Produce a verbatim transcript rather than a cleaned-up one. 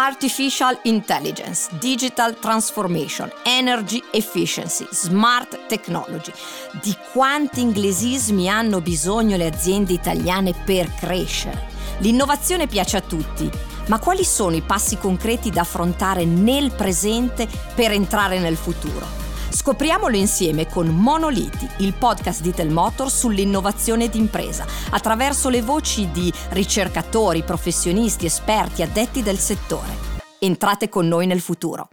Artificial Intelligence, Digital Transformation, Energy Efficiency, Smart Technology. Di quanti inglesismi hanno bisogno le aziende italiane per crescere? L'innovazione piace a tutti, ma quali sono i passi concreti da affrontare nel presente per entrare nel futuro? Scopriamolo insieme con Monoliti, il podcast di Telmotor sull'innovazione d'impresa, attraverso le voci di ricercatori, professionisti, esperti, addetti del settore. Entrate con noi nel futuro.